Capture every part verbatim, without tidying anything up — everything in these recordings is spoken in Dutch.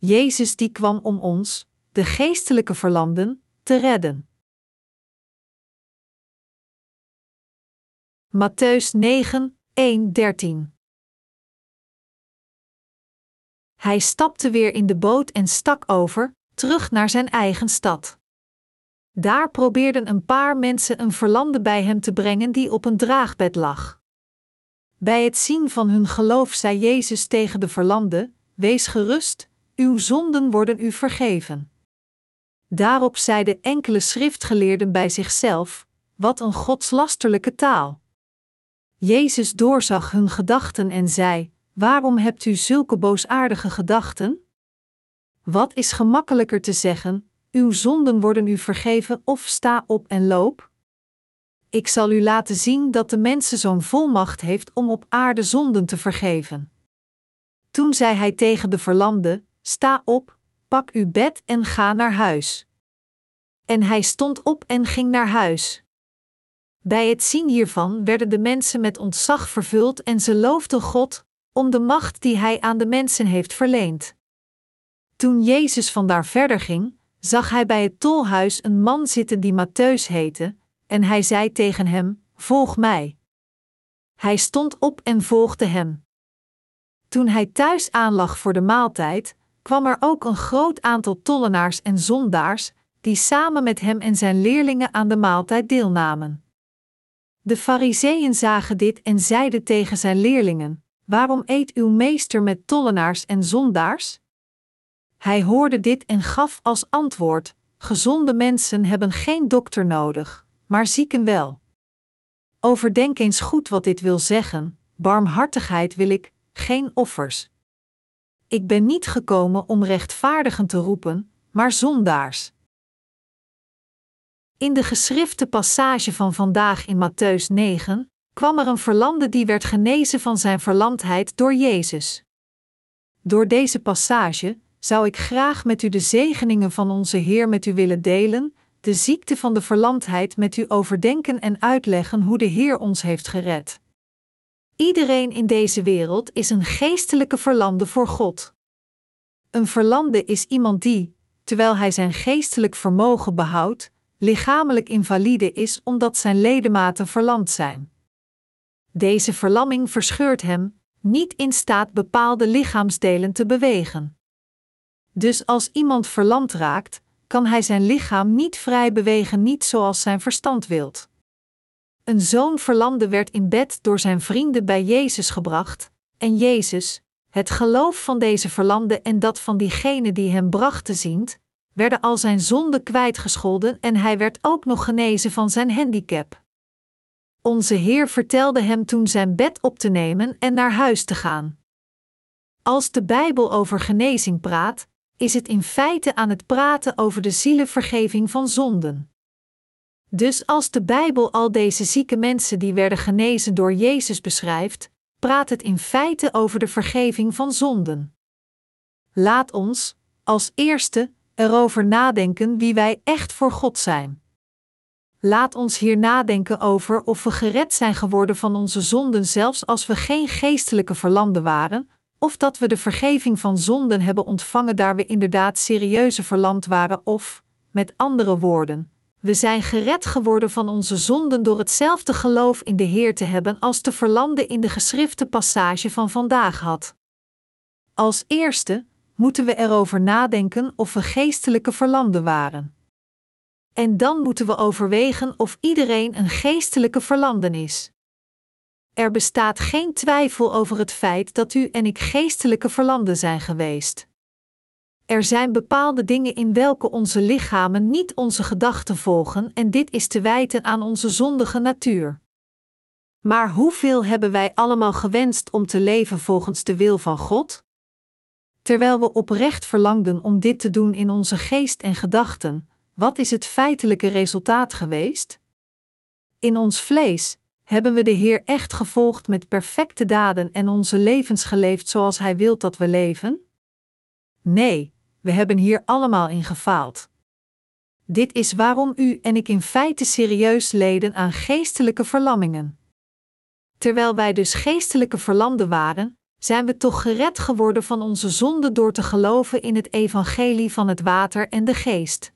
Jezus die kwam om ons, de geestelijke verlamden, te redden. Matteüs negen, een tot dertien. Hij stapte weer in de boot en stak over, terug naar zijn eigen stad. Daar probeerden een paar mensen een verlamde bij hem te brengen die op een draagbed lag. Bij het zien van hun geloof zei Jezus tegen de verlamde: "Wees gerust, uw zonden worden u vergeven." Daarop zeiden enkele schriftgeleerden bij zichzelf: "Wat een godslasterlijke taal." Jezus doorzag hun gedachten en zei: "Waarom hebt u zulke boosaardige gedachten? Wat is gemakkelijker te zeggen: uw zonden worden u vergeven, of sta op en loop? Ik zal u laten zien dat de mensen zo'n volmacht heeft om op aarde zonden te vergeven." Toen zei hij tegen de verlamde: "Sta op, pak uw bed en ga naar huis." En hij stond op en ging naar huis. Bij het zien hiervan werden de mensen met ontzag vervuld en ze loofden God om de macht die hij aan de mensen heeft verleend. Toen Jezus vandaar verder ging, zag hij bij het tolhuis een man zitten die Matteüs heette, en hij zei tegen hem: "Volg mij." Hij stond op en volgde hem. Toen hij thuis aanlag voor de maaltijd, kwam er ook een groot aantal tollenaars en zondaars, die samen met hem en zijn leerlingen aan de maaltijd deelnamen. De Farizeeën zagen dit en zeiden tegen zijn leerlingen: "Waarom eet uw meester met tollenaars en zondaars?" Hij hoorde dit en gaf als antwoord: "Gezonde mensen hebben geen dokter nodig, maar zieken wel. Overdenk eens goed wat dit wil zeggen: barmhartigheid wil ik, geen offers. Ik ben niet gekomen om rechtvaardigen te roepen, maar zondaars." In de geschrifte passage van vandaag in Matteüs negen kwam er een verlamde die werd genezen van zijn verlamdheid door Jezus. Door deze passage zou ik graag met u de zegeningen van onze Heer met u willen delen, de ziekte van de verlamdheid met u overdenken en uitleggen hoe de Heer ons heeft gered. Iedereen in deze wereld is een geestelijke verlamde voor God. Een verlamde is iemand die, terwijl hij zijn geestelijk vermogen behoudt, lichamelijk invalide is omdat zijn ledematen verlamd zijn. Deze verlamming verscheurt hem, niet in staat bepaalde lichaamsdelen te bewegen. Dus als iemand verlamd raakt, kan hij zijn lichaam niet vrij bewegen, niet zoals zijn verstand wilt. Een zo'n verlamde werd in bed door zijn vrienden bij Jezus gebracht, en Jezus, het geloof van deze verlamde en dat van diegene die hem brachten ziend, werden al zijn zonden kwijtgescholden en hij werd ook nog genezen van zijn handicap. Onze Heer vertelde hem toen zijn bed op te nemen en naar huis te gaan. Als de Bijbel over genezing praat, is het in feite aan het praten over de zielenvergeving van zonden. Dus als de Bijbel al deze zieke mensen die werden genezen door Jezus beschrijft, praat het in feite over de vergeving van zonden. Laat ons, als eerste, erover nadenken wie wij echt voor God zijn. Laat ons hier nadenken over of we gered zijn geworden van onze zonden zelfs als we geen geestelijke verlamden waren, of dat we de vergeving van zonden hebben ontvangen daar we inderdaad serieuze verlamd waren, of, met andere woorden, we zijn gered geworden van onze zonden door hetzelfde geloof in de Heer te hebben als de verlamde in de geschrifte passage van vandaag had. Als eerste moeten we erover nadenken of we geestelijke verlamden waren. En dan moeten we overwegen of iedereen een geestelijke verlamde is. Er bestaat geen twijfel over het feit dat u en ik geestelijke verlamden zijn geweest. Er zijn bepaalde dingen in welke onze lichamen niet onze gedachten volgen en dit is te wijten aan onze zondige natuur. Maar hoeveel hebben wij allemaal gewenst om te leven volgens de wil van God? Terwijl we oprecht verlangden om dit te doen in onze geest en gedachten, wat is het feitelijke resultaat geweest? In ons vlees hebben we de Heer echt gevolgd met perfecte daden en onze levens geleefd zoals Hij wil dat we leven? Nee, we hebben hier allemaal in gefaald. Dit is waarom u en ik in feite serieus leden aan geestelijke verlammingen. Terwijl wij dus geestelijke verlamden waren, zijn we toch gered geworden van onze zonde door te geloven in het evangelie van het water en de geest.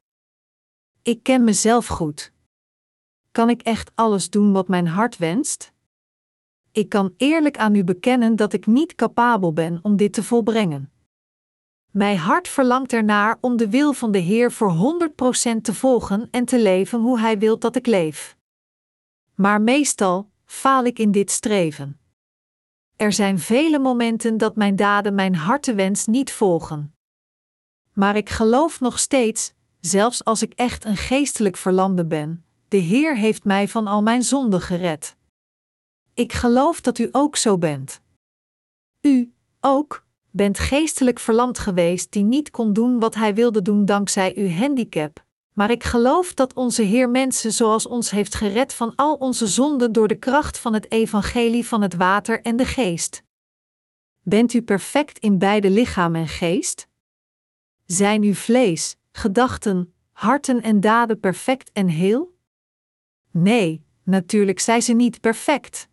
Ik ken mezelf goed. Kan ik echt alles doen wat mijn hart wenst? Ik kan eerlijk aan u bekennen dat ik niet capabel ben om dit te volbrengen. Mijn hart verlangt ernaar om de wil van de Heer voor honderd procent te volgen en te leven hoe Hij wil dat ik leef. Maar meestal faal ik in dit streven. Er zijn vele momenten dat mijn daden mijn hartewens niet volgen. Maar ik geloof nog steeds, zelfs als ik echt een geestelijk verlamde ben, de Heer heeft mij van al mijn zonden gered. Ik geloof dat u ook zo bent. U, ook, bent geestelijk verlamd geweest die niet kon doen wat hij wilde doen dankzij uw handicap. Maar ik geloof dat onze Heer mensen zoals ons heeft gered van al onze zonden door de kracht van het evangelie van het water en de geest. Bent u perfect in beide lichaam en geest? Zijn uw vlees, gedachten, harten en daden perfect en heel? Nee, natuurlijk zijn ze niet perfect.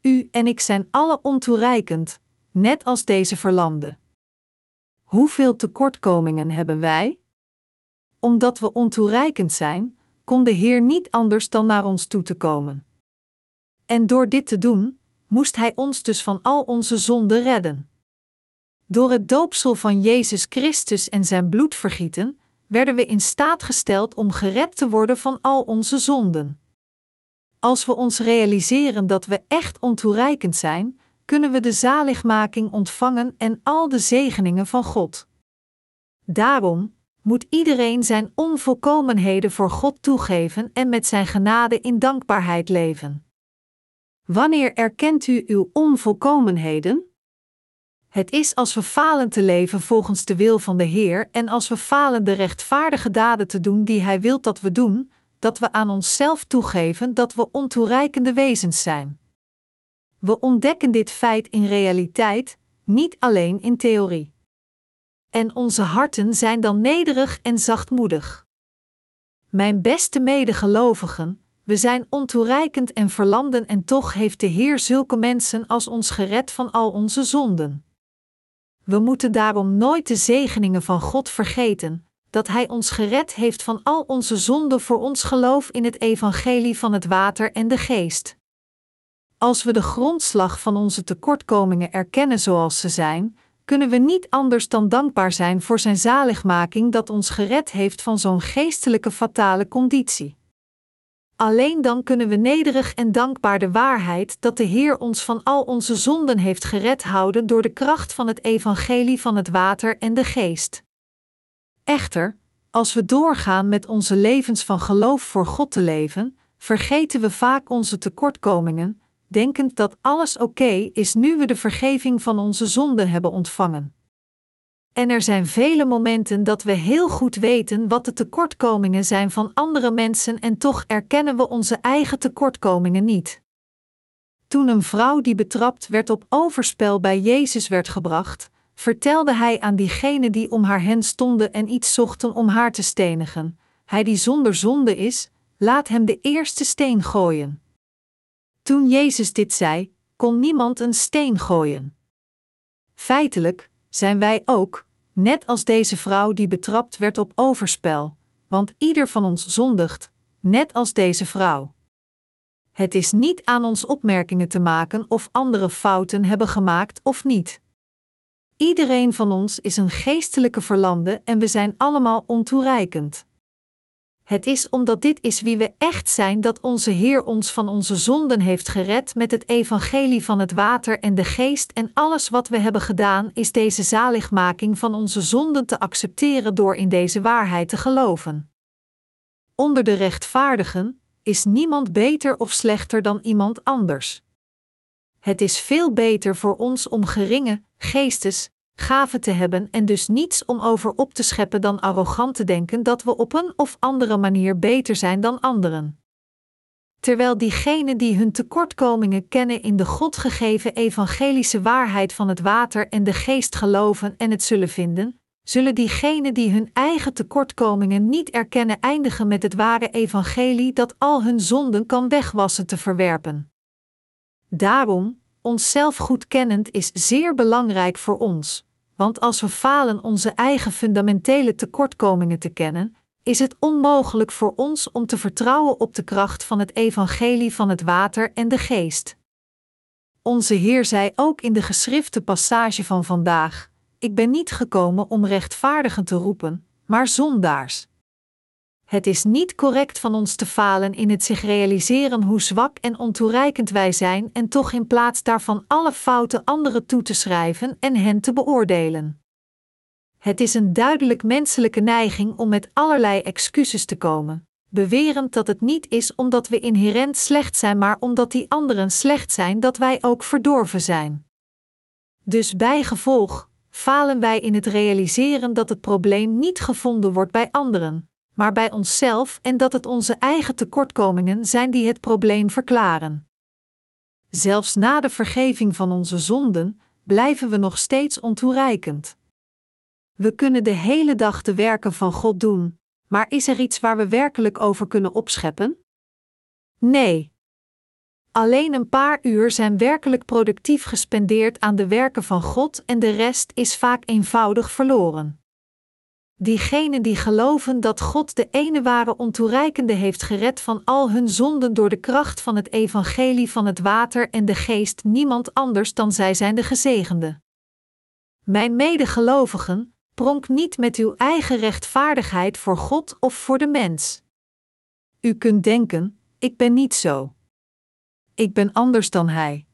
U en ik zijn alle ontoereikend, net als deze verlamde. Hoeveel tekortkomingen hebben wij? Omdat we ontoereikend zijn, kon de Heer niet anders dan naar ons toe te komen. En door dit te doen, moest Hij ons dus van al onze zonden redden. Door het doopsel van Jezus Christus en zijn bloedvergieten, werden we in staat gesteld om gered te worden van al onze zonden. Als we ons realiseren dat we echt ontoereikend zijn, kunnen we de zaligmaking ontvangen en al de zegeningen van God. Daarom moet iedereen zijn onvolkomenheden voor God toegeven en met zijn genade in dankbaarheid leven. Wanneer erkent u uw onvolkomenheden? Het is als we falen te leven volgens de wil van de Heer en als we falen de rechtvaardige daden te doen die Hij wil dat we doen, dat we aan onszelf toegeven dat we ontoereikende wezens zijn. We ontdekken dit feit in realiteit, niet alleen in theorie. En onze harten zijn dan nederig en zachtmoedig. Mijn beste medegelovigen, we zijn ontoereikend en verlamden en toch heeft de Heer zulke mensen als ons gered van al onze zonden. We moeten daarom nooit de zegeningen van God vergeten, dat Hij ons gered heeft van al onze zonden voor ons geloof in het evangelie van het water en de geest. Als we de grondslag van onze tekortkomingen erkennen zoals ze zijn, kunnen we niet anders dan dankbaar zijn voor zijn zaligmaking dat ons gered heeft van zo'n geestelijke fatale conditie. Alleen dan kunnen we nederig en dankbaar de waarheid dat de Heer ons van al onze zonden heeft gered houden door de kracht van het evangelie van het water en de geest. Echter, als we doorgaan met onze levens van geloof voor God te leven, vergeten we vaak onze tekortkomingen, denkend dat alles oké is nu we de vergeving van onze zonden hebben ontvangen. En er zijn vele momenten dat we heel goed weten wat de tekortkomingen zijn van andere mensen en toch erkennen we onze eigen tekortkomingen niet. Toen een vrouw die betrapt werd op overspel bij Jezus werd gebracht, vertelde hij aan diegenen die om haar heen stonden en iets zochten om haar te stenigen: Hij die zonder zonde is, laat hem de eerste steen gooien. Toen Jezus dit zei, kon niemand een steen gooien. Feitelijk zijn wij ook, net als deze vrouw die betrapt werd op overspel, want ieder van ons zondigt, net als deze vrouw. Het is niet aan ons opmerkingen te maken of anderen fouten hebben gemaakt of niet. Iedereen van ons is een geestelijke verlamde en we zijn allemaal ontoereikend. Het is omdat dit is wie we echt zijn dat onze Heer ons van onze zonden heeft gered met het evangelie van het water en de geest en alles wat we hebben gedaan is deze zaligmaking van onze zonden te accepteren door in deze waarheid te geloven. Onder de rechtvaardigen is niemand beter of slechter dan iemand anders. Het is veel beter voor ons om geringe geestes, gaven te hebben en dus niets om over op te scheppen dan arrogant te denken dat we op een of andere manier beter zijn dan anderen. Terwijl diegenen die hun tekortkomingen kennen in de God gegeven evangelische waarheid van het water en de geest geloven en het zullen vinden, zullen diegenen die hun eigen tekortkomingen niet erkennen eindigen met het ware evangelie dat al hun zonden kan wegwassen te verwerpen. Daarom Onszelf goed kennend is zeer belangrijk voor ons, want als we falen onze eigen fundamentele tekortkomingen te kennen, is het onmogelijk voor ons om te vertrouwen op de kracht van het evangelie van het water en de geest. Onze Heer zei ook in de geschriften passage van vandaag: ik ben niet gekomen om rechtvaardigen te roepen, maar zondaars. Het is niet correct van ons te falen in het zich realiseren hoe zwak en ontoereikend wij zijn en toch in plaats daarvan alle fouten anderen toe te schrijven en hen te beoordelen. Het is een duidelijk menselijke neiging om met allerlei excuses te komen, bewerend dat het niet is omdat we inherent slecht zijn, maar omdat die anderen slecht zijn dat wij ook verdorven zijn. Dus bijgevolg falen wij in het realiseren dat het probleem niet gevonden wordt bij anderen, maar bij onszelf en dat het onze eigen tekortkomingen zijn die het probleem verklaren. Zelfs na de vergeving van onze zonden blijven we nog steeds ontoereikend. We kunnen de hele dag de werken van God doen, maar is er iets waar we werkelijk over kunnen opscheppen? Nee. Alleen een paar uur zijn werkelijk productief gespendeerd aan de werken van God en de rest is vaak eenvoudig verloren. Diegenen die geloven dat God de ene ware ontoereikende heeft gered van al hun zonden door de kracht van het evangelie van het water en de geest, niemand anders dan zij zijn de gezegende. Mijn medegelovigen, pronk niet met uw eigen rechtvaardigheid voor God of voor de mens. U kunt denken, ik ben niet zo. Ik ben anders dan hij.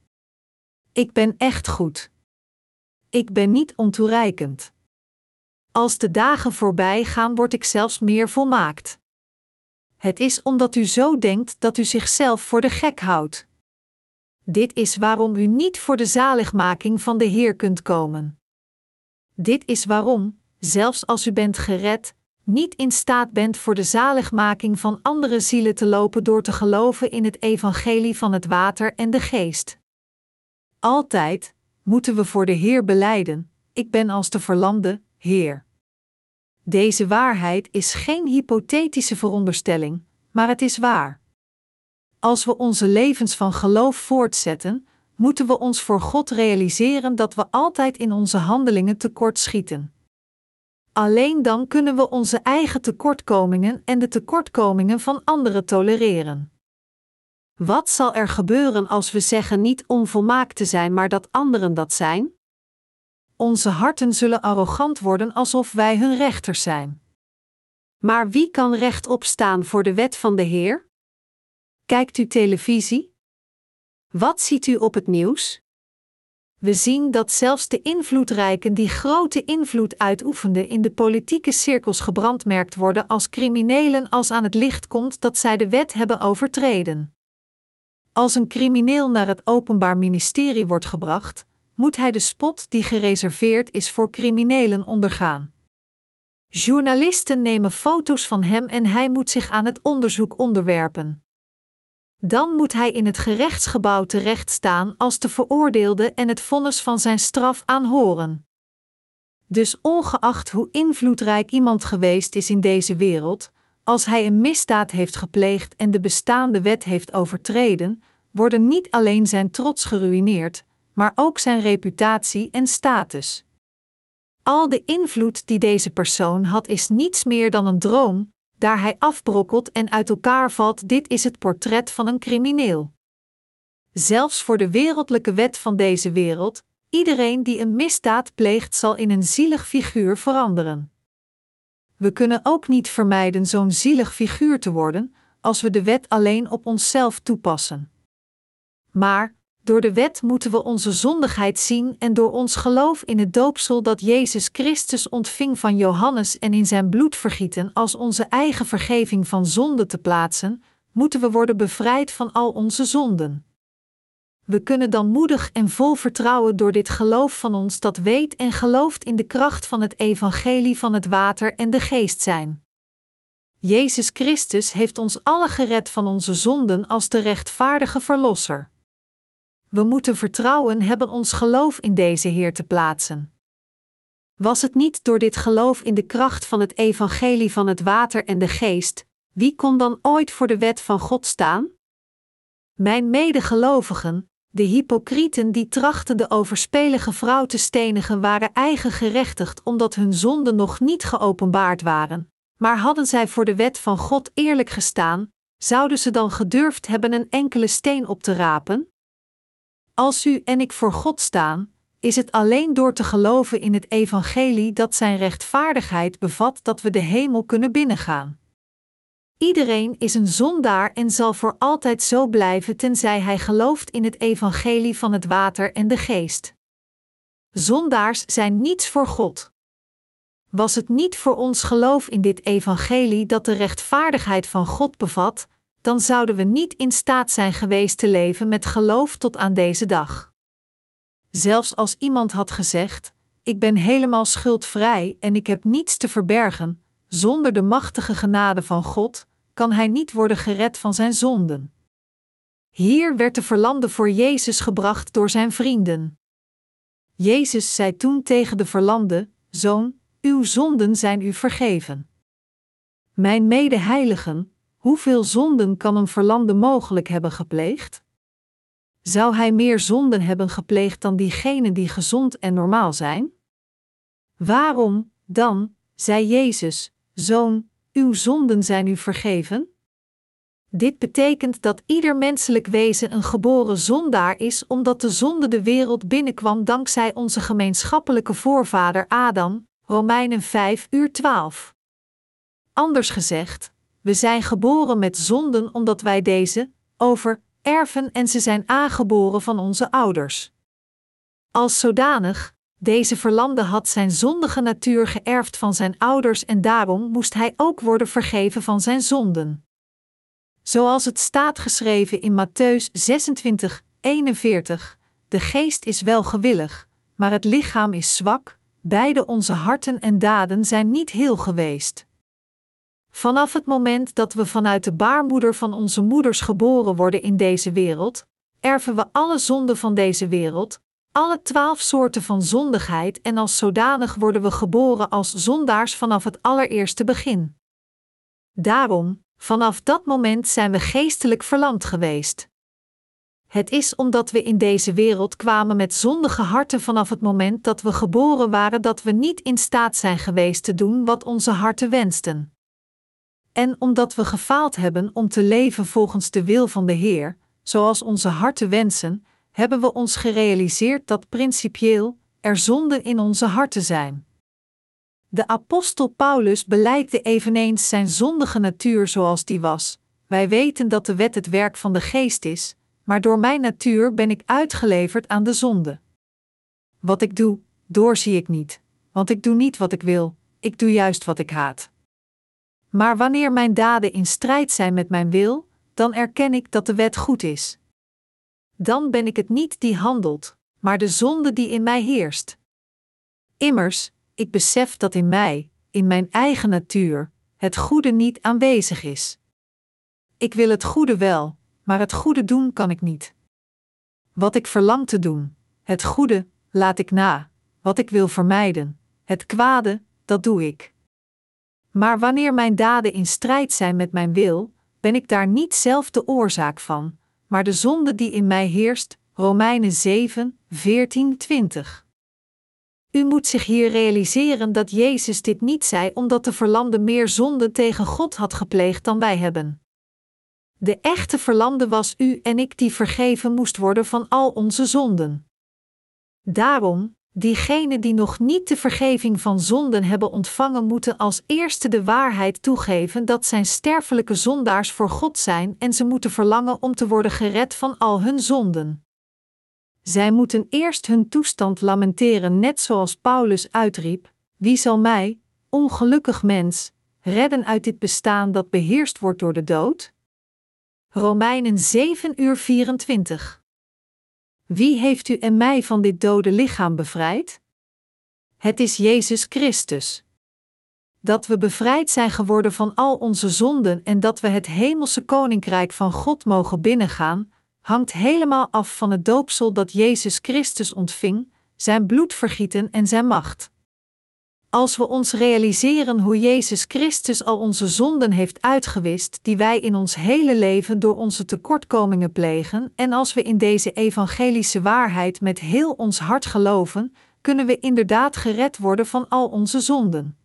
Ik ben echt goed. Ik ben niet ontoereikend. Als de dagen voorbij gaan, word ik zelfs meer volmaakt. Het is omdat u zo denkt dat u zichzelf voor de gek houdt. Dit is waarom u niet voor de zaligmaking van de Heer kunt komen. Dit is waarom, zelfs als u bent gered, niet in staat bent voor de zaligmaking van andere zielen te lopen door te geloven in het evangelie van het water en de geest. Altijd moeten we voor de Heer belijden: ik ben als de verlamde, Heer. Deze waarheid is geen hypothetische veronderstelling, maar het is waar. Als we onze levens van geloof voortzetten, moeten we ons voor God realiseren dat we altijd in onze handelingen tekortschieten. Alleen dan kunnen we onze eigen tekortkomingen en de tekortkomingen van anderen tolereren. Wat zal er gebeuren als we zeggen niet onvolmaakt te zijn, maar dat anderen dat zijn? Onze harten zullen arrogant worden alsof wij hun rechters zijn. Maar wie kan rechtop staan voor de wet van de Heer? Kijkt u televisie? Wat ziet u op het nieuws? We zien dat zelfs de invloedrijken die grote invloed uitoefenden in de politieke cirkels gebrandmerkt worden als criminelen als aan het licht komt dat zij de wet hebben overtreden. Als een crimineel naar het Openbaar Ministerie wordt gebracht, moet hij de spot die gereserveerd is voor criminelen ondergaan. Journalisten nemen foto's van hem en hij moet zich aan het onderzoek onderwerpen. Dan moet hij in het gerechtsgebouw terecht staan als de veroordeelde en het vonnis van zijn straf aanhoren. Dus ongeacht hoe invloedrijk iemand geweest is in deze wereld, als hij een misdaad heeft gepleegd en de bestaande wet heeft overtreden, worden niet alleen zijn trots geruïneerd, maar ook zijn reputatie en status. Al de invloed die deze persoon had is niets meer dan een droom, daar hij afbrokkelt en uit elkaar valt. Dit is het portret van een crimineel. Zelfs voor de wereldlijke wet van deze wereld, iedereen die een misdaad pleegt zal in een zielig figuur veranderen. We kunnen ook niet vermijden zo'n zielig figuur te worden, als we de wet alleen op onszelf toepassen. Maar door de wet moeten we onze zondigheid zien en door ons geloof in het doopsel dat Jezus Christus ontving van Johannes en in zijn bloedvergieten als onze eigen vergeving van zonde te plaatsen, moeten we worden bevrijd van al onze zonden. We kunnen dan moedig en vol vertrouwen door dit geloof van ons dat weet en gelooft in de kracht van het evangelie van het water en de geest zijn. Jezus Christus heeft ons allen gered van onze zonden als de rechtvaardige verlosser. We moeten vertrouwen hebben ons geloof in deze Heer te plaatsen. Was het niet door dit geloof in de kracht van het evangelie van het water en de geest, wie kon dan ooit voor de wet van God staan? Mijn medegelovigen, De hypocrieten die trachten de overspelige vrouw te stenigen waren eigen gerechtigd omdat hun zonden nog niet geopenbaard waren. Maar hadden zij voor de wet van God eerlijk gestaan, zouden ze dan gedurfd hebben een enkele steen op te rapen? Als u en ik voor God staan, is het alleen door te geloven in het evangelie dat zijn rechtvaardigheid bevat dat we de hemel kunnen binnengaan. Iedereen is een zondaar en zal voor altijd zo blijven tenzij hij gelooft in het evangelie van het water en de geest. Zondaars zijn niets voor God. Was het niet voor ons geloof in dit evangelie dat de rechtvaardigheid van God bevat, dan zouden we niet in staat zijn geweest te leven met geloof tot aan deze dag. Zelfs als iemand had gezegd, ik ben helemaal schuldvrij en ik heb niets te verbergen, zonder de machtige genade van God, kan hij niet worden gered van zijn zonden. Hier werd de verlamde voor Jezus gebracht door zijn vrienden. Jezus zei toen tegen de verlamde, Zoon, uw zonden zijn u vergeven. Mijn medeheiligen, hoeveel zonden kan een verlamde mogelijk hebben gepleegd? Zou hij meer zonden hebben gepleegd dan diegenen die gezond en normaal zijn? Waarom, dan, zei Jezus, Zoon, uw zonden zijn u vergeven? Dit betekent dat ieder menselijk wezen een geboren zondaar is omdat de zonde de wereld binnenkwam dankzij onze gemeenschappelijke voorvader Adam, Romeinen vijf uur twaalf. Anders gezegd, we zijn geboren met zonden omdat wij deze overerven en ze zijn aangeboren van onze ouders. Als zodanig, deze verlamde had zijn zondige natuur geërfd van zijn ouders en daarom moest hij ook worden vergeven van zijn zonden. Zoals het staat geschreven in Matteüs zesentwintig, eenenveertig, de geest is wel gewillig, maar het lichaam is zwak. Beide onze harten en daden zijn niet heel geweest. Vanaf het moment dat we vanuit de baarmoeder van onze moeders geboren worden in deze wereld, erven we alle zonden van deze wereld, alle twaalf soorten van zondigheid en als zodanig worden we geboren als zondaars vanaf het allereerste begin. Daarom, vanaf dat moment zijn we geestelijk verlamd geweest. Het is omdat we in deze wereld kwamen met zondige harten vanaf het moment dat we geboren waren dat we niet in staat zijn geweest te doen wat onze harten wensten. En omdat we gefaald hebben om te leven volgens de wil van de Heer, zoals onze harten wensen, hebben we ons gerealiseerd dat principieel er zonden in onze harten zijn. De apostel Paulus belijdt eveneens zijn zondige natuur zoals die was. Wij weten dat de wet het werk van de geest is, maar door mijn natuur ben ik uitgeleverd aan de zonde. Wat ik doe, doorzie ik niet, want ik doe niet wat ik wil, ik doe juist wat ik haat. Maar wanneer mijn daden in strijd zijn met mijn wil, dan erken ik dat de wet goed is. Dan ben ik het niet die handelt, maar de zonde die in mij heerst. Immers, ik besef dat in mij, in mijn eigen natuur, het goede niet aanwezig is. Ik wil het goede wel, maar het goede doen kan ik niet. Wat ik verlang te doen, het goede, laat ik na. Wat ik wil vermijden, het kwade, dat doe ik. Maar wanneer mijn daden in strijd zijn met mijn wil, ben ik daar niet zelf de oorzaak van, maar de zonde die in mij heerst, Romeinen zeven, veertien, twintig. U moet zich hier realiseren dat Jezus dit niet zei omdat de verlamde meer zonde tegen God had gepleegd dan wij hebben. De echte verlamde was u en ik die vergeven moest worden van al onze zonden. Daarom, diegenen die nog niet de vergeving van zonden hebben ontvangen moeten als eerste de waarheid toegeven dat zij sterfelijke zondaars voor God zijn en ze moeten verlangen om te worden gered van al hun zonden. Zij moeten eerst hun toestand lamenteren net zoals Paulus uitriep, wie zal mij, ongelukkig mens, redden uit dit bestaan dat beheerst wordt door de dood? Romeinen zeven uur vierentwintig. Wie heeft u en mij van dit dode lichaam bevrijd? Het is Jezus Christus. Dat we bevrijd zijn geworden van al onze zonden en dat we het hemelse koninkrijk van God mogen binnengaan, hangt helemaal af van het doopsel dat Jezus Christus ontving, zijn bloedvergieten en zijn macht. als we ons realiseren hoe Jezus Christus al onze zonden heeft uitgewist die wij in ons hele leven door onze tekortkomingen plegen, en als we in deze evangelische waarheid met heel ons hart geloven, kunnen we inderdaad gered worden van al onze zonden.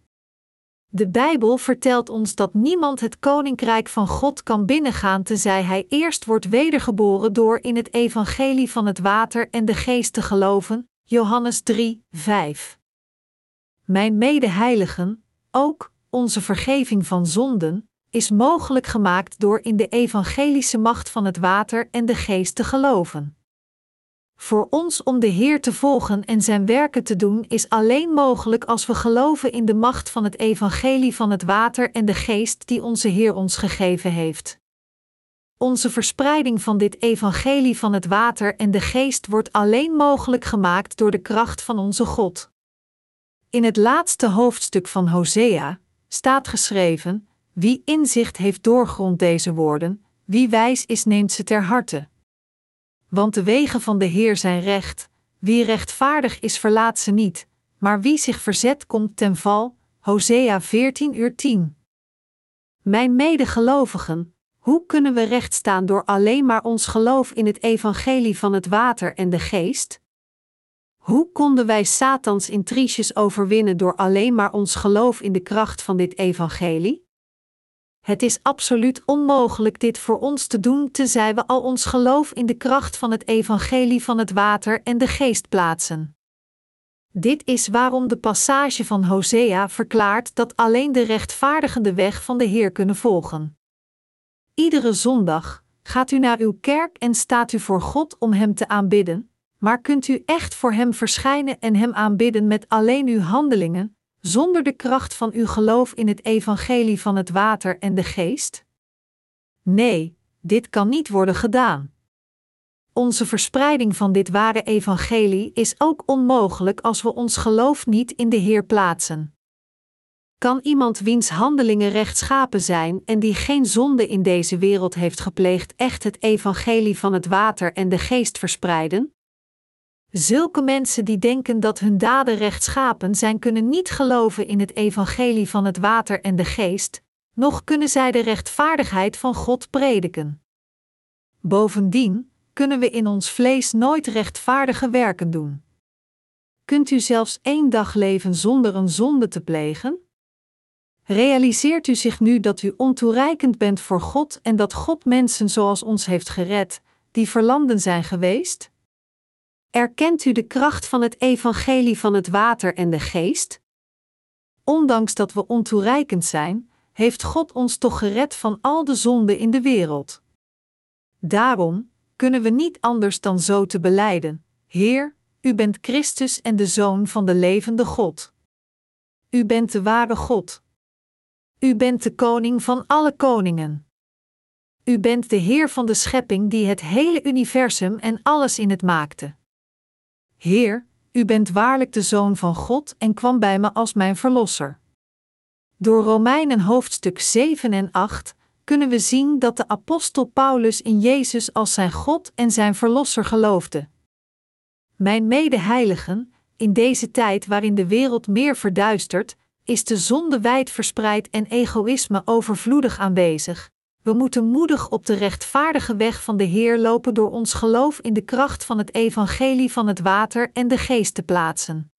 De Bijbel vertelt ons dat niemand het koninkrijk van God kan binnengaan tenzij hij eerst wordt wedergeboren door in het evangelie van het water en de geest te geloven, Johannes drie, vijf. Mijn medeheiligen, ook onze vergeving van zonden, is mogelijk gemaakt door in de evangelische macht van het water en de geest te geloven. Voor ons om de Heer te volgen en zijn werken te doen is alleen mogelijk als we geloven in de macht van het evangelie van het water en de geest die onze Heer ons gegeven heeft. Onze verspreiding van dit evangelie van het water en de geest wordt alleen mogelijk gemaakt door de kracht van onze God. In het laatste hoofdstuk van Hosea staat geschreven: wie inzicht heeft doorgrondt deze woorden, wie wijs is neemt ze ter harte. Want de wegen van de Heer zijn recht, wie rechtvaardig is verlaat ze niet, maar wie zich verzet komt ten val, Hosea veertien uur tien. Mijn medegelovigen, hoe kunnen we recht staan door alleen maar ons geloof in het evangelie van het water en de geest? Hoe konden wij Satans intriges overwinnen door alleen maar ons geloof in de kracht van dit evangelie? Het is absoluut onmogelijk dit voor ons te doen tenzij we al ons geloof in de kracht van het evangelie van het water en de geest plaatsen. Dit is waarom de passage van Hosea verklaart dat alleen de rechtvaardigen de weg van de Heer kunnen volgen. Iedere zondag gaat u naar uw kerk en staat u voor God om Hem te aanbidden, maar kunt u echt voor Hem verschijnen en Hem aanbidden met alleen uw handelingen, zonder de kracht van uw geloof in het evangelie van het water en de geest? Nee, dit kan niet worden gedaan. Onze verspreiding van dit ware evangelie is ook onmogelijk als we ons geloof niet in de Heer plaatsen. Kan iemand wiens handelingen rechtschapen zijn en die geen zonde in deze wereld heeft gepleegd echt het evangelie van het water en de geest verspreiden? Zulke mensen die denken dat hun daden rechtschapen zijn, kunnen niet geloven in het evangelie van het water en de geest, noch kunnen zij de rechtvaardigheid van God prediken. Bovendien kunnen we in ons vlees nooit rechtvaardige werken doen. Kunt u zelfs één dag leven zonder een zonde te plegen? Realiseert u zich nu dat u ontoereikend bent voor God en dat God mensen zoals ons heeft gered, die verlamden zijn geweest? Erkent u de kracht van het evangelie van het water en de geest? Ondanks dat we ontoereikend zijn, heeft God ons toch gered van al de zonden in de wereld. Daarom kunnen we niet anders dan zo te belijden: Heer, u bent Christus en de Zoon van de levende God. U bent de ware God. U bent de koning van alle koningen. U bent de Heer van de schepping die het hele universum en alles in het maakte. Heer, u bent waarlijk de Zoon van God en kwam bij me als mijn verlosser. Door Romeinen hoofdstuk zeven en acht kunnen we zien dat de apostel Paulus in Jezus als zijn God en zijn verlosser geloofde. Mijn medeheiligen, in deze tijd waarin de wereld meer verduistert, is de zonde wijd verspreid en egoïsme overvloedig aanwezig. We moeten moedig op de rechtvaardige weg van de Heer lopen door ons geloof in de kracht van het evangelie van het water en de geest te plaatsen.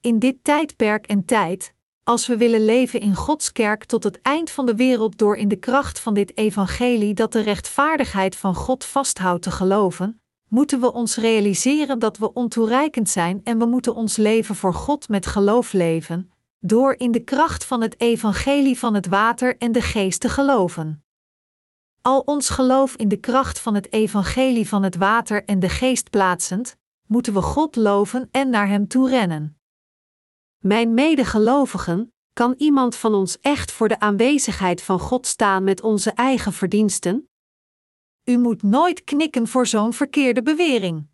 In dit tijdperk en tijd, als we willen leven in Gods kerk tot het eind van de wereld door in de kracht van dit evangelie dat de rechtvaardigheid van God vasthoudt te geloven, moeten we ons realiseren dat we ontoereikend zijn en we moeten ons leven voor God met geloof leven, door in de kracht van het evangelie van het water en de geest te geloven. Al ons geloof in de kracht van het evangelie van het water en de geest plaatsend, moeten we God loven en naar Hem toe rennen. Mijn medegelovigen, kan iemand van ons echt voor de aanwezigheid van God staan met onze eigen verdiensten? U moet nooit knikken voor zo'n verkeerde bewering.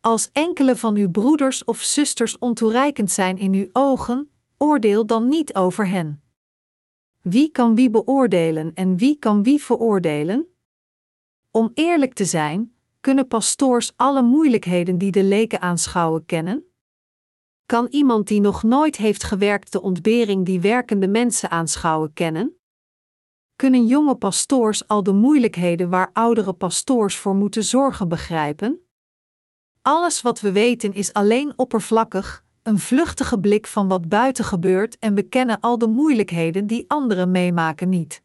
Als enkele van uw broeders of zusters ontoereikend zijn in uw ogen, oordeel dan niet over hen. Wie kan wie beoordelen en wie kan wie veroordelen? Om eerlijk te zijn, kunnen pastoors alle moeilijkheden die de leken aanschouwen kennen? Kan iemand die nog nooit heeft gewerkt de ontbering die werkende mensen aanschouwen kennen? Kunnen jonge pastoors al de moeilijkheden waar oudere pastoors voor moeten zorgen begrijpen? Alles wat we weten is alleen oppervlakkig, een vluchtige blik van wat buiten gebeurt en we kennen al de moeilijkheden die anderen meemaken niet.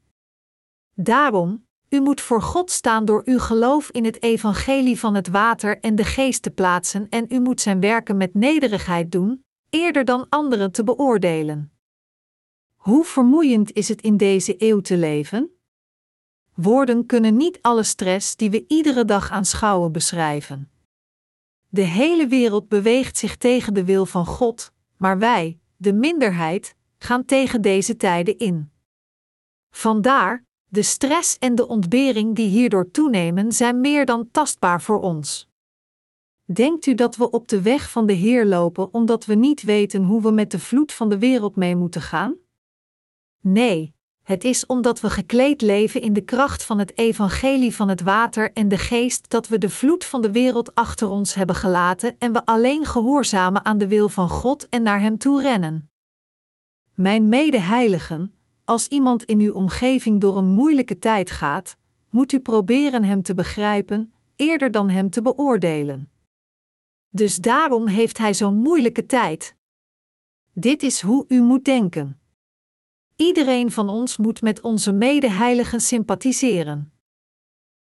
Daarom, u moet voor God staan door uw geloof in het evangelie van het water en de geest te plaatsen en u moet zijn werken met nederigheid doen, eerder dan anderen te beoordelen. Hoe vermoeiend is het in deze eeuw te leven? Woorden kunnen niet alle stress die we iedere dag aanschouwen beschrijven. De hele wereld beweegt zich tegen de wil van God, maar wij, de minderheid, gaan tegen deze tijden in. Vandaar, de stress en de ontbering die hierdoor toenemen zijn meer dan tastbaar voor ons. Denkt u dat we op de weg van de Heer lopen omdat we niet weten hoe we met de vloed van de wereld mee moeten gaan? Nee, het is omdat we gekleed leven in de kracht van het evangelie van het water en de geest dat we de vloed van de wereld achter ons hebben gelaten en we alleen gehoorzamen aan de wil van God en naar Hem toe rennen. Mijn medeheiligen, als iemand in uw omgeving door een moeilijke tijd gaat, moet u proberen hem te begrijpen, eerder dan hem te beoordelen. Dus daarom heeft hij zo'n moeilijke tijd. Dit is hoe u moet denken. Iedereen van ons moet met onze medeheiligen sympathiseren.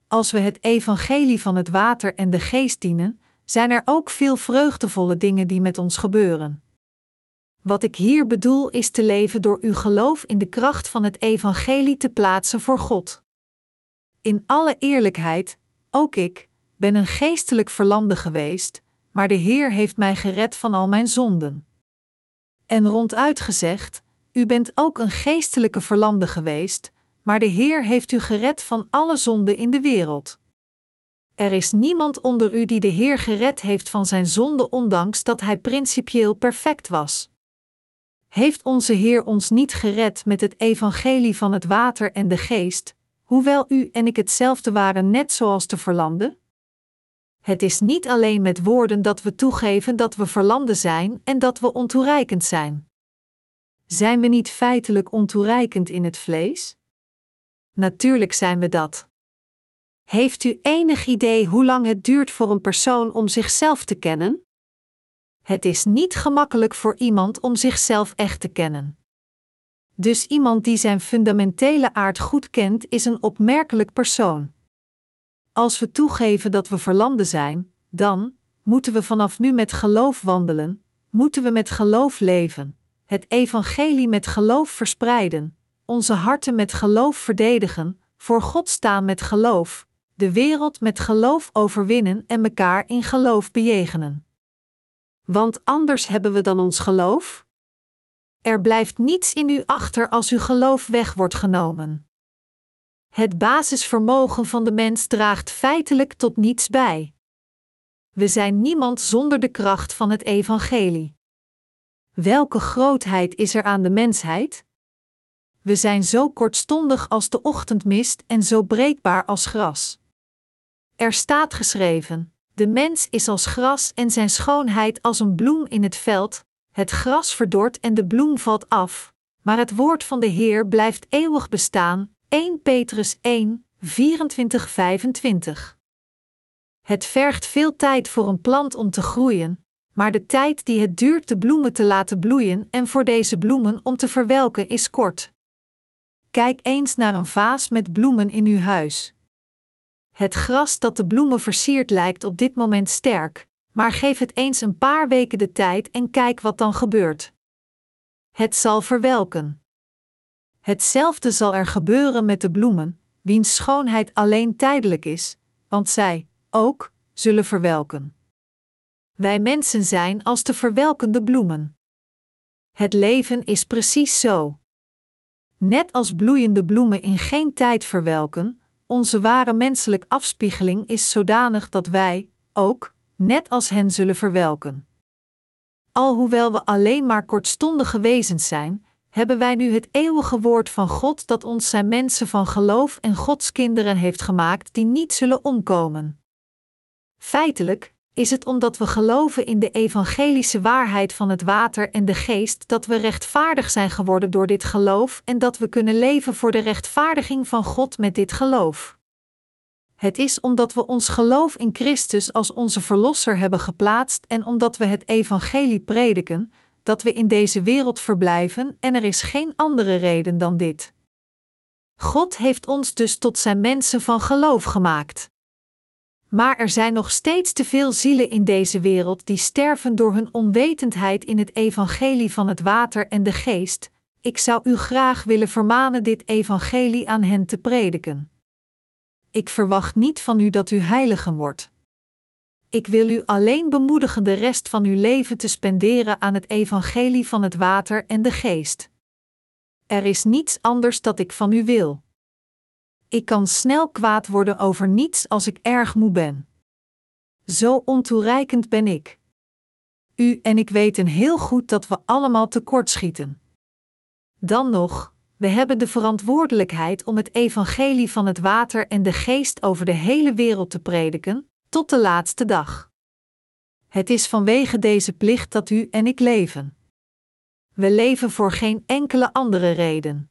Als we het evangelie van het water en de geest dienen, zijn er ook veel vreugdevolle dingen die met ons gebeuren. Wat ik hier bedoel is te leven door uw geloof in de kracht van het evangelie te plaatsen voor God. In alle eerlijkheid, ook ik, ben een geestelijk verlamde geweest, maar de Heer heeft mij gered van al mijn zonden. En ronduit gezegd, u bent ook een geestelijke verlamde geweest, maar de Heer heeft u gered van alle zonden in de wereld. Er is niemand onder u die de Heer gered heeft van zijn zonde, ondanks dat hij principieel perfect was. Heeft onze Heer ons niet gered met het evangelie van het water en de geest, hoewel u en ik hetzelfde waren net zoals de verlamden? Het is niet alleen met woorden dat we toegeven dat we verlamden zijn en dat we ontoereikend zijn. Zijn we niet feitelijk ontoereikend in het vlees? Natuurlijk zijn we dat. Heeft u enig idee hoe lang het duurt voor een persoon om zichzelf te kennen? Het is niet gemakkelijk voor iemand om zichzelf echt te kennen. Dus iemand die zijn fundamentele aard goed kent, is een opmerkelijk persoon. Als we toegeven dat we verlamden zijn, dan moeten we vanaf nu met geloof wandelen, moeten we met geloof leven, het evangelie met geloof verspreiden, onze harten met geloof verdedigen, voor God staan met geloof, de wereld met geloof overwinnen en elkaar in geloof bejegenen. Want anders hebben we dan ons geloof? Er blijft niets in u achter als uw geloof weg wordt genomen. Het basisvermogen van de mens draagt feitelijk tot niets bij. We zijn niemand zonder de kracht van het evangelie. Welke grootheid is er aan de mensheid? We zijn zo kortstondig als de ochtendmist en zo breekbaar als gras. Er staat geschreven: de mens is als gras en zijn schoonheid als een bloem in het veld, het gras verdort en de bloem valt af, maar het woord van de Heer blijft eeuwig bestaan, Eerste Petrus één, vierentwintig tot vijfentwintig. Het vergt veel tijd voor een plant om te groeien, maar de tijd die het duurt de bloemen te laten bloeien en voor deze bloemen om te verwelken is kort. Kijk eens naar een vaas met bloemen in uw huis. Het gras dat de bloemen versiert lijkt op dit moment sterk, maar geef het eens een paar weken de tijd en kijk wat dan gebeurt. Het zal verwelken. Hetzelfde zal er gebeuren met de bloemen, wiens schoonheid alleen tijdelijk is, want zij, ook, zullen verwelken. Wij mensen zijn als de verwelkende bloemen. Het leven is precies zo. Net als bloeiende bloemen in geen tijd verwelken, onze ware menselijke afspiegeling is zodanig dat wij, ook, net als hen zullen verwelken. Alhoewel we alleen maar kortstondige wezens zijn, hebben wij nu het eeuwige woord van God dat ons zijn mensen van geloof en Gods kinderen heeft gemaakt die niet zullen omkomen. Feitelijk, is het omdat we geloven in de evangelische waarheid van het water en de geest dat we rechtvaardig zijn geworden door dit geloof en dat we kunnen leven voor de rechtvaardiging van God met dit geloof. Het is omdat we ons geloof in Christus als onze verlosser hebben geplaatst en omdat we het evangelie prediken, dat we in deze wereld verblijven en er is geen andere reden dan dit. God heeft ons dus tot zijn mensen van geloof gemaakt. Maar er zijn nog steeds te veel zielen in deze wereld die sterven door hun onwetendheid in het evangelie van het water en de geest. Ik zou u graag willen vermanen dit evangelie aan hen te prediken. Ik verwacht niet van u dat u heiligen wordt. Ik wil u alleen bemoedigen de rest van uw leven te spenderen aan het evangelie van het water en de geest. Er is niets anders dat ik van u wil. Ik kan snel kwaad worden over niets als ik erg moe ben. Zo ontoereikend ben ik. U en ik weten heel goed dat we allemaal tekortschieten. Dan nog, we hebben de verantwoordelijkheid om het evangelie van het water en de geest over de hele wereld te prediken, tot de laatste dag. Het is vanwege deze plicht dat u en ik leven. We leven voor geen enkele andere reden.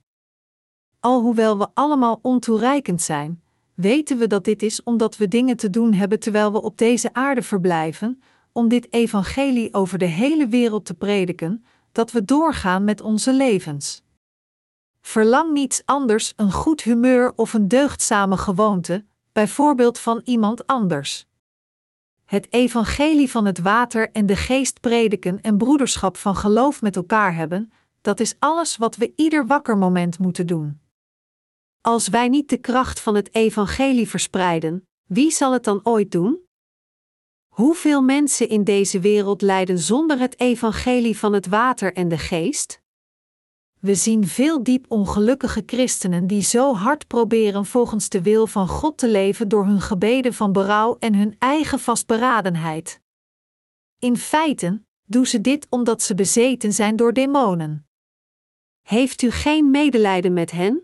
Alhoewel we allemaal ontoereikend zijn, weten we dat dit is omdat we dingen te doen hebben terwijl we op deze aarde verblijven, om dit evangelie over de hele wereld te prediken, dat we doorgaan met onze levens. Verlang niets anders een goed humeur of een deugdzame gewoonte, bijvoorbeeld van iemand anders. Het evangelie van het water en de geest prediken en broederschap van geloof met elkaar hebben, dat is alles wat we ieder wakker moment moeten doen. Als wij niet de kracht van het evangelie verspreiden, wie zal het dan ooit doen? Hoeveel mensen in deze wereld lijden zonder het evangelie van het water en de geest? We zien veel diep ongelukkige christenen die zo hard proberen volgens de wil van God te leven door hun gebeden van berouw en hun eigen vastberadenheid. In feite doen ze dit omdat ze bezeten zijn door demonen. Heeft u geen medelijden met hen?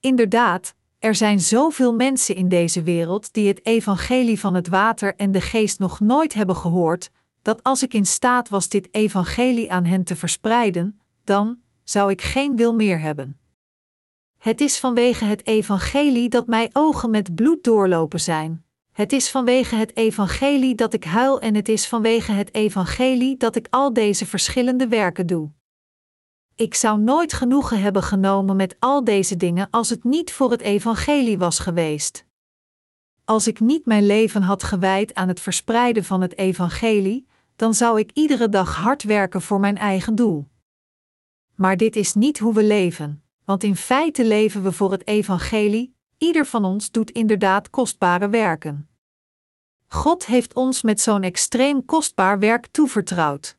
Inderdaad, er zijn zoveel mensen in deze wereld die het evangelie van het water en de geest nog nooit hebben gehoord, dat als ik in staat was dit evangelie aan hen te verspreiden, dan zou ik geen wil meer hebben. Het is vanwege het evangelie dat mijn ogen met bloed doorlopen zijn. Het is vanwege het evangelie dat ik huil en het is vanwege het evangelie dat ik al deze verschillende werken doe. Ik zou nooit genoegen hebben genomen met al deze dingen als het niet voor het evangelie was geweest. Als ik niet mijn leven had gewijd aan het verspreiden van het evangelie, dan zou ik iedere dag hard werken voor mijn eigen doel. Maar dit is niet hoe we leven, want in feite leven we voor het evangelie, ieder van ons doet inderdaad kostbare werken. God heeft ons met zo'n extreem kostbaar werk toevertrouwd.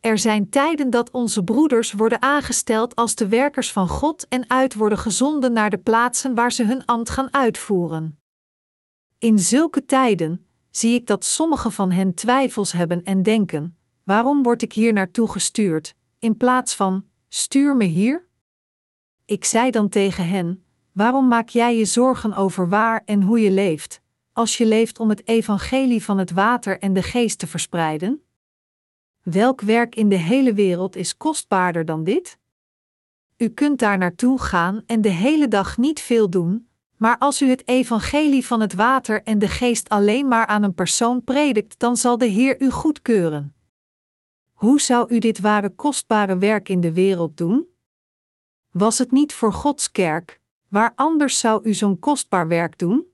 Er zijn tijden dat onze broeders worden aangesteld als de werkers van God en uit worden gezonden naar de plaatsen waar ze hun ambt gaan uitvoeren. In zulke tijden zie ik dat sommigen van hen twijfels hebben en denken: waarom word ik hier naartoe gestuurd? In plaats van, stuur me hier? Ik zei dan tegen hen, waarom maak jij je zorgen over waar en hoe je leeft, als je leeft om het evangelie van het water en de geest te verspreiden? Welk werk in de hele wereld is kostbaarder dan dit? U kunt daar naartoe gaan en de hele dag niet veel doen, maar als u het evangelie van het water en de geest alleen maar aan een persoon predikt, dan zal de Heer u goedkeuren. Hoe zou u dit ware kostbare werk in de wereld doen? Was het niet voor Gods kerk, waar anders zou u zo'n kostbaar werk doen?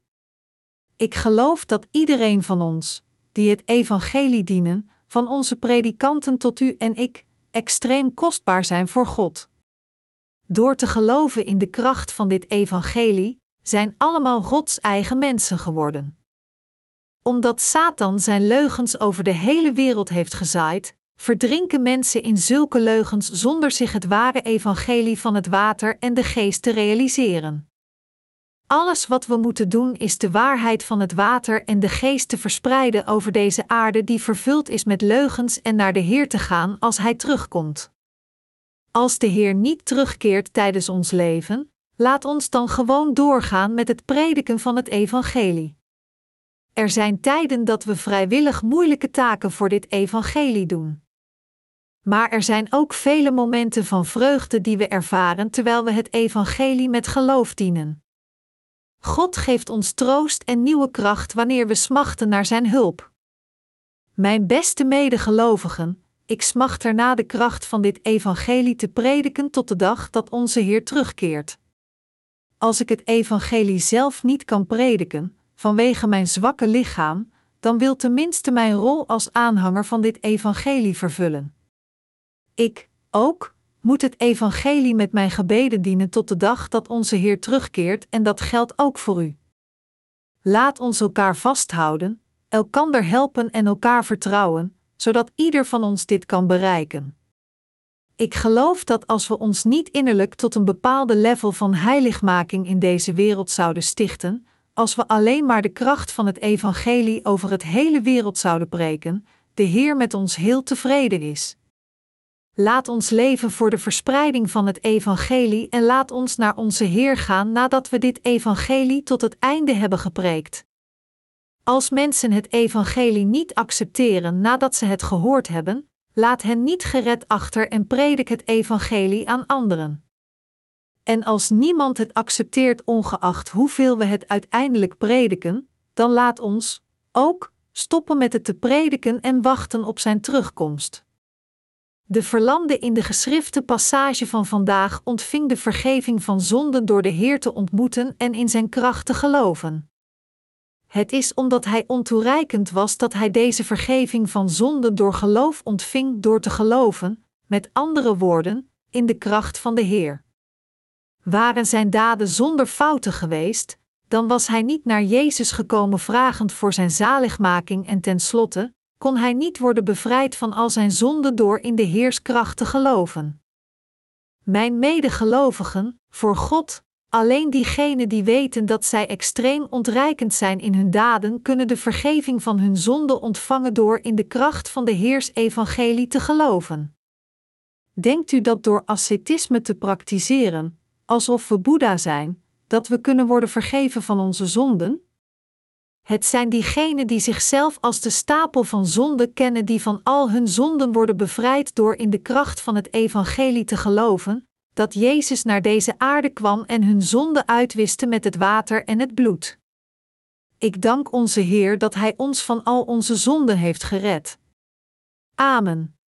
Ik geloof dat iedereen van ons, die het evangelie dienen, van onze predikanten tot u en ik, extreem kostbaar zijn voor God. Door te geloven in de kracht van dit evangelie, zijn allemaal Gods eigen mensen geworden. Omdat Satan zijn leugens over de hele wereld heeft gezaaid, verdrinken mensen in zulke leugens zonder zich het ware evangelie van het water en de geest te realiseren. Alles wat we moeten doen is de waarheid van het water en de geest te verspreiden over deze aarde die vervuld is met leugens en naar de Heer te gaan als Hij terugkomt. Als de Heer niet terugkeert tijdens ons leven, laat ons dan gewoon doorgaan met het prediken van het evangelie. Er zijn tijden dat we vrijwillig moeilijke taken voor dit evangelie doen. Maar er zijn ook vele momenten van vreugde die we ervaren terwijl we het evangelie met geloof dienen. God geeft ons troost en nieuwe kracht wanneer we smachten naar zijn hulp. Mijn beste medegelovigen, ik smacht ernaar de kracht van dit evangelie te prediken tot de dag dat onze Heer terugkeert. Als ik het evangelie zelf niet kan prediken, vanwege mijn zwakke lichaam, dan wil tenminste mijn rol als aanhanger van dit evangelie vervullen. Ik, ook, moet het evangelie met mijn gebeden dienen tot de dag dat onze Heer terugkeert en dat geldt ook voor u. Laat ons elkaar vasthouden, elkander helpen en elkaar vertrouwen, zodat ieder van ons dit kan bereiken. Ik geloof dat als we ons niet innerlijk tot een bepaalde level van heiligmaking in deze wereld zouden stichten, als we alleen maar de kracht van het evangelie over het hele wereld zouden preken, de Heer met ons heel tevreden is. Laat ons leven voor de verspreiding van het evangelie en laat ons naar onze Heer gaan nadat we dit evangelie tot het einde hebben gepreekt. Als mensen het evangelie niet accepteren nadat ze het gehoord hebben, laat hen niet gered achter en predik het evangelie aan anderen. En als niemand het accepteert, ongeacht hoeveel we het uiteindelijk prediken, dan laat ons, ook, stoppen met het te prediken en wachten op zijn terugkomst. De verlamde in de geschriften passage van vandaag ontving de vergeving van zonden door de Heer te ontmoeten en in zijn kracht te geloven. Het is omdat hij ontoereikend was dat hij deze vergeving van zonden door geloof ontving door te geloven, met andere woorden, in de kracht van de Heer. Waren zijn daden zonder fouten geweest, dan was hij niet naar Jezus gekomen vragend voor zijn zaligmaking en tenslotte kon hij niet worden bevrijd van al zijn zonden door in de Heerskracht te geloven. Mijn medegelovigen, voor God, alleen diegenen die weten dat zij extreem ontreikend zijn in hun daden kunnen de vergeving van hun zonden ontvangen door in de kracht van de Heersevangelie te geloven. Denkt u dat door ascetisme te praktiseren, alsof we Boeddha zijn, dat we kunnen worden vergeven van onze zonden? Het zijn diegenen die zichzelf als de stapel van zonden kennen die van al hun zonden worden bevrijd door in de kracht van het evangelie te geloven, dat Jezus naar deze aarde kwam en hun zonden uitwiste met het water en het bloed. Ik dank onze Heer dat Hij ons van al onze zonden heeft gered. Amen.